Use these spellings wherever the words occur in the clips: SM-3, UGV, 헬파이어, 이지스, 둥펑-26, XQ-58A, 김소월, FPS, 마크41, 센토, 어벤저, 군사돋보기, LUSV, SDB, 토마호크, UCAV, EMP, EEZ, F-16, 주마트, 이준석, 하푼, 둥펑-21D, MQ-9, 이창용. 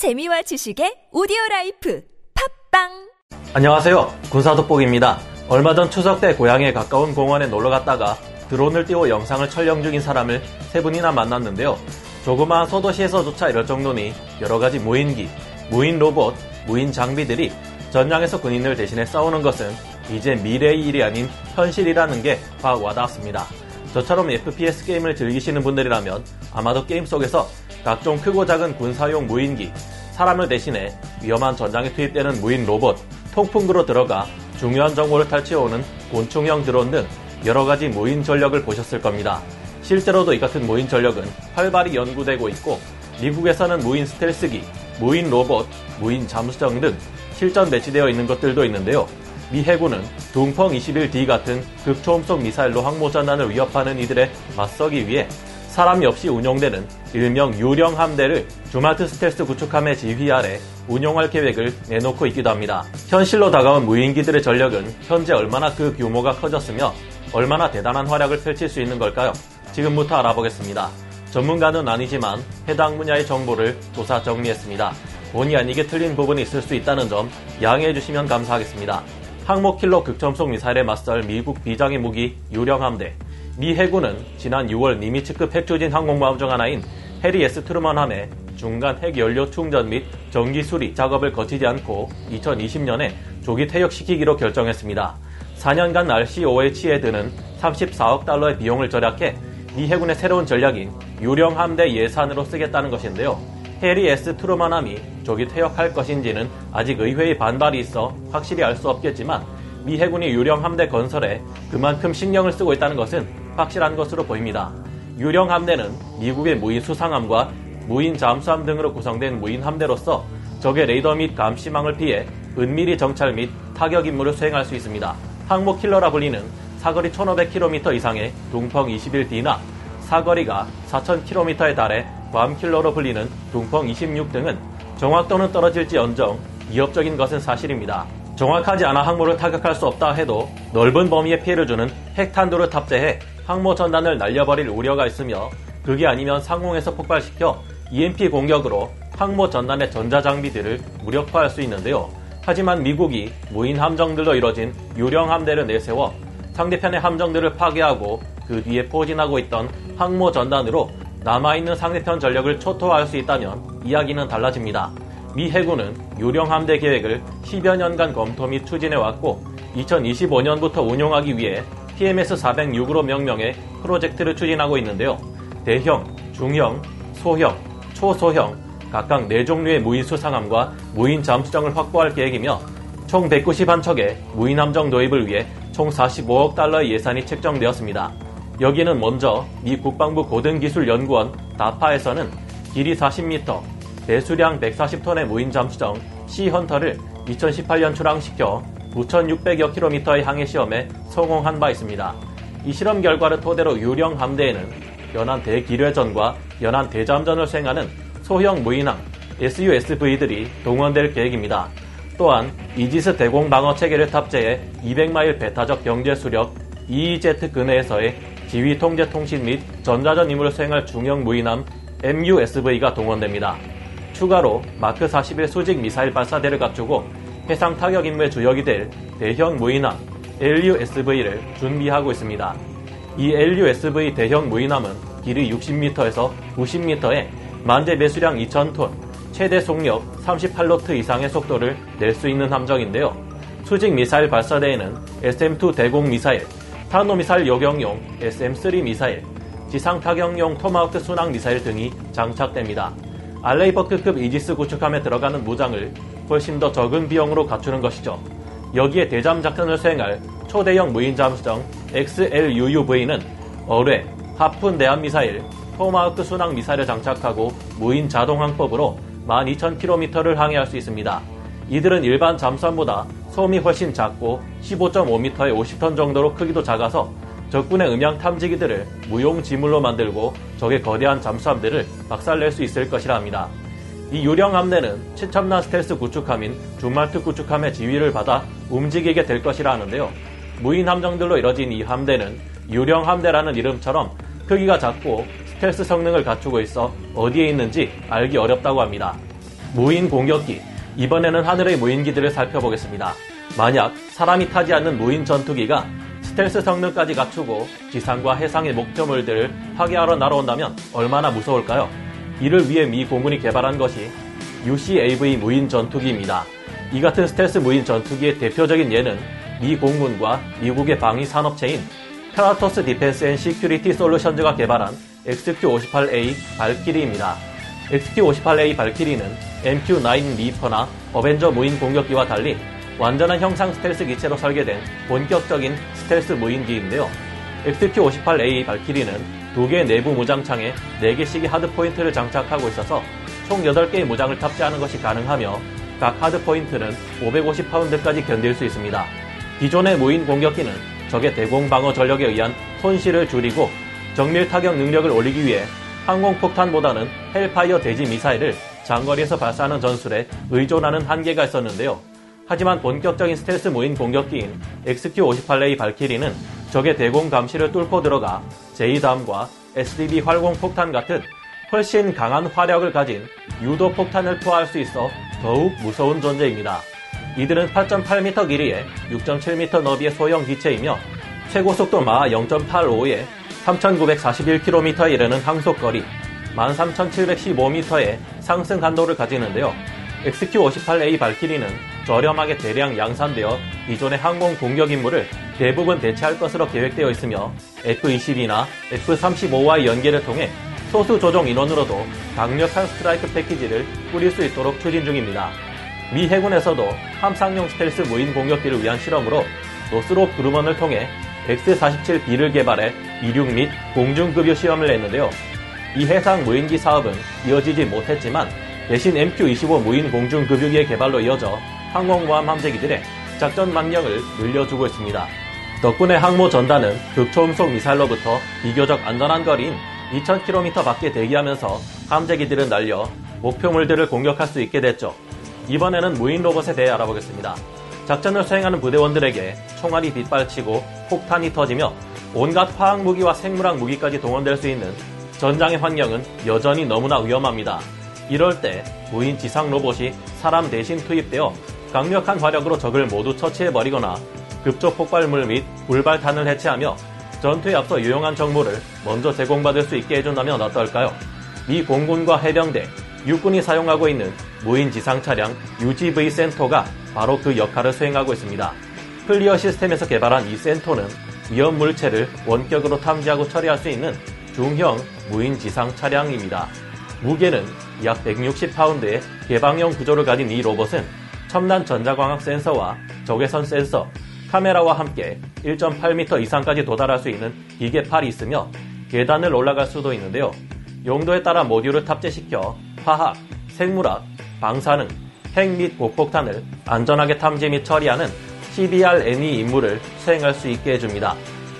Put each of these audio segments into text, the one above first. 재미와 지식의 오디오라이프 팝빵! 안녕하세요. 군사돋보기입니다. 얼마 전 추석 때 고향에 가까운 공원에 놀러갔다가 드론을 띄워 영상을 촬영 중인 사람을 세 분이나 만났는데요. 조그마한 소도시에서조차 이럴 정도니 여러가지 무인기, 무인 로봇, 무인 장비들이 전장에서 군인을 대신해 싸우는 것은 이제 미래의 일이 아닌 현실이라는 게 확 와닿았습니다. 저처럼 FPS 게임을 즐기시는 분들이라면 아마도 게임 속에서 각종 크고 작은 군사용 무인기, 사람을 대신해 위험한 전장에 투입되는 무인 로봇, 통풍구로 들어가 중요한 정보를 탈취해오는 곤충형 드론 등 여러가지 무인 전력을 보셨을 겁니다. 실제로도 이 같은 무인 전력은 활발히 연구되고 있고 미국에서는 무인 스텔스기, 무인 로봇, 무인 잠수정 등 실전 배치되어 있는 것들도 있는데요. 미 해군은 둥펑-21D 같은 극초음속 미사일로 항모전단을 위협하는 이들에 맞서기 위해 사람이 없이 운용되는 일명 유령 함대를 주마트 스텔스 구축함의 지휘 아래 운용할 계획을 내놓고 있기도 합니다. 현실로 다가온 무인기들의 전력은 현재 얼마나 그 규모가 커졌으며 얼마나 대단한 활약을 펼칠 수 있는 걸까요? 지금부터 알아보겠습니다. 전문가는 아니지만 해당 분야의 정보를 조사 정리했습니다. 본의 아니게 틀린 부분이 있을 수 있다는 점 양해해 주시면 감사하겠습니다. 항모킬러 극초음속 미사일에 맞설 미국 비장의 무기 유령 함대. 미 해군은 지난 6월 니미츠급 핵추진 항공모함 중 하나인 해리 S. 트루먼함의 중간 핵연료 충전 및 전기 수리 작업을 거치지 않고 2020년에 조기 퇴역시키기로 결정했습니다. 4년간 RCOH에 드는 34억 달러의 비용을 절약해 미 해군의 새로운 전략인 유령 함대 예산으로 쓰겠다는 것인데요. 해리 S. 트루먼함이 조기 퇴역할 것인지는 아직 의회의 반발이 있어 확실히 알 수 없겠지만 미 해군이 유령 함대 건설에 그만큼 신경을 쓰고 있다는 것은 확실한 것으로 보입니다. 유령 함대는 미국의 무인 수상함과 무인 잠수함 등으로 구성된 무인 함대로서 적의 레이더 및 감시망을 피해 은밀히 정찰 및 타격 임무를 수행할 수 있습니다. 항모킬러라 불리는 사거리 1500km 이상의 둥펑-21D나 사거리가 4000km에 달해 괌킬러로 불리는 둥펑-26 등은 정확도는 떨어질지언정 위협적인 것은 사실입니다. 정확하지 않아 항모를 타격할 수 없다 해도 넓은 범위에 피해를 주는 핵탄두를 탑재해 항모 전단을 날려버릴 우려가 있으며 그게 아니면 상공에서 폭발시켜 EMP 공격으로 항모 전단의 전자장비들을 무력화할 수 있는데요. 하지만 미국이 무인 함정들로 이뤄진 유령 함대를 내세워 상대편의 함정들을 파괴하고 그 뒤에 포진하고 있던 항모 전단으로 남아있는 상대편 전력을 초토화할 수 있다면 이야기는 달라집니다. 미 해군은 유령 함대 계획을 10여 년간 검토 및 추진해왔고 2025년부터 운용하기 위해 PMS-406으로 명명해 프로젝트를 추진하고 있는데요. 대형, 중형, 소형, 초소형 각각 4종류의 무인 수상함과 무인 잠수정을 확보할 계획이며 총 191척의 무인 함정 도입을 위해 총 45억 달러의 예산이 책정되었습니다. 여기는 먼저 미 국방부 고등기술연구원 다파에서는 길이 40m, 배수량 140톤의 무인 잠수정 시헌터를 2018년 출항시켜 9,600여 킬로미터의 항해 시험에 성공한 바 있습니다. 이 실험 결과를 토대로 유령 함대에는 연안 대기뢰전과 연안 대잠전을 수행하는 소형 무인함 SUSV들이 동원될 계획입니다. 또한 이지스 대공 방어 체계를 탑재해 200마일 배타적 경제 수력 EEZ 근해에서의 지휘 통제 통신 및 전자전 임무를 수행할 중형 무인함 MUSV가 동원됩니다. 추가로 마크41 수직 미사일 발사대를 갖추고 해상 타격 임무의 주역이 될 대형 무인함 LUSV를 준비하고 있습니다. 이 LUSV 대형 무인함은 길이 60m에서 90m에 만재 배수량 2000톤, 최대 속력 38노트 이상의 속도를 낼 수 있는 함정인데요. 수직 미사일 발사대에는 SM-2 대공 미사일, 탄도미사일 요격용 SM-3 미사일, 지상 타격용 토마호크 순항 미사일 등이 장착됩니다. 알레이버크급 이지스 구축함에 들어가는 무장을 훨씬 더 적은 비용으로 갖추는 것이죠. 여기에 대잠 작전을 수행할 초대형 무인 잠수정 XLUUV는 어뢰, 하푼 대함미사일, 토마호크 순항 미사일을 장착하고 무인 자동항법으로 12,000km를 항해할 수 있습니다. 이들은 일반 잠수함보다 소음이 훨씬 작고 15.5m에 50톤 정도로 크기도 작아서 적군의 음향 탐지기들을 무용지물로 만들고 적의 거대한 잠수함들을 박살낼 수 있을 것이라 합니다. 이 유령 함대는 최첨단 스텔스 구축함인 주마트 구축함의 지휘를 받아 움직이게 될 것이라 하는데요. 무인 함정들로 이뤄진 이 함대는 유령 함대라는 이름처럼 크기가 작고 스텔스 성능을 갖추고 있어 어디에 있는지 알기 어렵다고 합니다. 무인 공격기. 이번에는 하늘의 무인기들을 살펴보겠습니다. 만약 사람이 타지 않는 무인 전투기가 스텔스 성능까지 갖추고 지상과 해상의 목표물들을 파괴하러 날아온다면 얼마나 무서울까요? 이를 위해 미 공군이 개발한 것이 UCAV 무인 전투기입니다. 이 같은 스텔스 무인 전투기의 대표적인 예는 미 공군과 미국의 방위 산업체인 테라토스 디펜스 앤 시큐리티 솔루션즈가 개발한 XQ-58A 발키리입니다. XQ-58A 발키리는 MQ-9 리퍼나 어벤저 무인 공격기와 달리 완전한 형상 스텔스 기체로 설계된 본격적인 스텔스 무인기인데요. XQ-58A 발키리는 2개의 내부 무장창에 4개씩의 하드포인트를 장착하고 있어서 총 8개의 무장을 탑재하는 것이 가능하며 각 하드포인트는 550파운드까지 견딜 수 있습니다. 기존의 무인 공격기는 적의 대공방어 전력에 의한 손실을 줄이고 정밀 타격 능력을 올리기 위해 항공폭탄보다는 헬파이어 대지 미사일을 장거리에서 발사하는 전술에 의존하는 한계가 있었는데요. 하지만 본격적인 스텔스 무인 공격기인 XQ-58A 발키리는 적의 대공 감시를 뚫고 들어가 제이담과 SDB 활공폭탄 같은 훨씬 강한 화력을 가진 유도폭탄을 투하할 수 있어 더욱 무서운 존재입니다. 이들은 8.8m 길이에 6.7m 너비의 소형 기체이며 최고속도 마하 0.85에 3,941km에 이르는 항속거리, 13,715m의 상승 한도를 가지는데요. XQ-58A 발키리는 저렴하게 대량 양산되어 기존의 항공 공격 임무를 대부분 대체할 것으로 계획되어 있으며 F-22나 F-35와의 연계를 통해 소수 조종 인원으로도 강력한 스트라이크 패키지를 꾸릴 수 있도록 추진 중입니다. 미 해군에서도 함상용 스텔스 무인 공격기를 위한 실험으로 노스롭 그루먼을 통해 X-47B를 개발해 이륙 및 공중급유 시험을 했는데요. 이 해상 무인기 사업은 이어지지 못했지만 대신 MQ-25 무인 공중급유기의 개발로 이어져 항공모함 함재기들의 작전 만량을 늘려주고 있습니다. 덕분에 항모 전단은 극초음속 미사일로부터 비교적 안전한 거리인 2000km 밖에 대기하면서 함재기들을 날려 목표물들을 공격할 수 있게 됐죠. 이번에는 무인 로봇에 대해 알아보겠습니다. 작전을 수행하는 부대원들에게 총알이 빗발치고 폭탄이 터지며 온갖 화학무기와 생물학 무기까지 동원될 수 있는 전장의 환경은 여전히 너무나 위험합니다. 이럴 때 무인 지상 로봇이 사람 대신 투입되어 강력한 화력으로 적을 모두 처치해버리거나 급조 폭발물 및 불발탄을 해체하며 전투에 앞서 유용한 정보를 먼저 제공받을 수 있게 해준다면 어떨까요? 미 공군과 해병대, 육군이 사용하고 있는 무인 지상 차량 UGV 센토가 바로 그 역할을 수행하고 있습니다. 클리어 시스템에서 개발한 이 센토는 위험 물체를 원격으로 탐지하고 처리할 수 있는 중형 무인 지상 차량입니다. 무게는 약 160파운드의 개방형 구조를 가진 이 로봇은 첨단 전자광학 센서와 적외선 센서, 카메라와 함께 1.8m 이상까지 도달할 수 있는 기계팔이 있으며 계단을 올라갈 수도 있는데요. 용도에 따라 모듈을 탑재시켜 화학, 생물학, 방사능, 핵 및 고폭탄을 안전하게 탐지 및 처리하는 CBRNE 임무를 수행할 수 있게 해줍니다.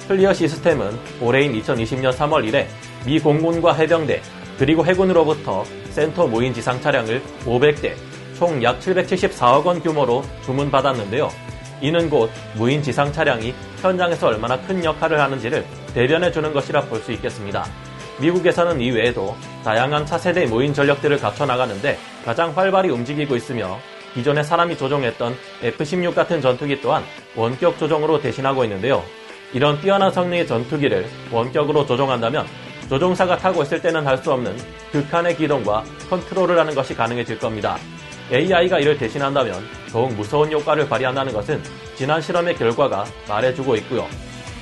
클리어 시스템은 올해인 2020년 3월 이래 미 공군과 해병대 그리고 해군으로부터 센터 무인 지상 차량을 500대, 총 약 774억 원 규모로 주문받았는데요. 이는 곧 무인 지상 차량이 현장에서 얼마나 큰 역할을 하는지를 대변해주는 것이라 볼 수 있겠습니다. 미국에서는 이외에도 다양한 차세대 무인 전력들을 갖춰나가는데 가장 활발히 움직이고 있으며 기존에 사람이 조종했던 F-16 같은 전투기 또한 원격 조종으로 대신하고 있는데요. 이런 뛰어난 성능의 전투기를 원격으로 조종한다면 조종사가 타고 있을 때는 할 수 없는 극한의 기동과 컨트롤을 하는 것이 가능해질 겁니다. AI가 이를 대신한다면 더욱 무서운 효과를 발휘한다는 것은 지난 실험의 결과가 말해주고 있고요.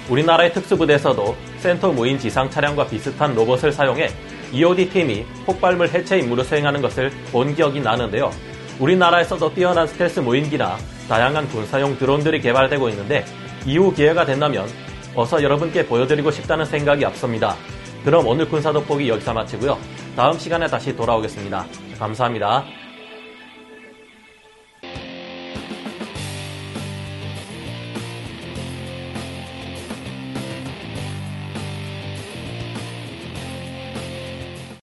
우리나라의 특수부대에서도 센터 무인 지상 차량과 비슷한 로봇을 사용해 EOD팀이 폭발물 해체 임무를 수행하는 것을 본 기억이 나는데요. 우리나라에서도 뛰어난 스텔스 무인기나 다양한 군사용 드론들이 개발되고 있는데 이후 기회가 된다면 어서 여러분께 보여드리고 싶다는 생각이 앞섭니다. 그럼 오늘 군사돋보기 여기서 마치고요. 다음 시간에 다시 돌아오겠습니다. 감사합니다.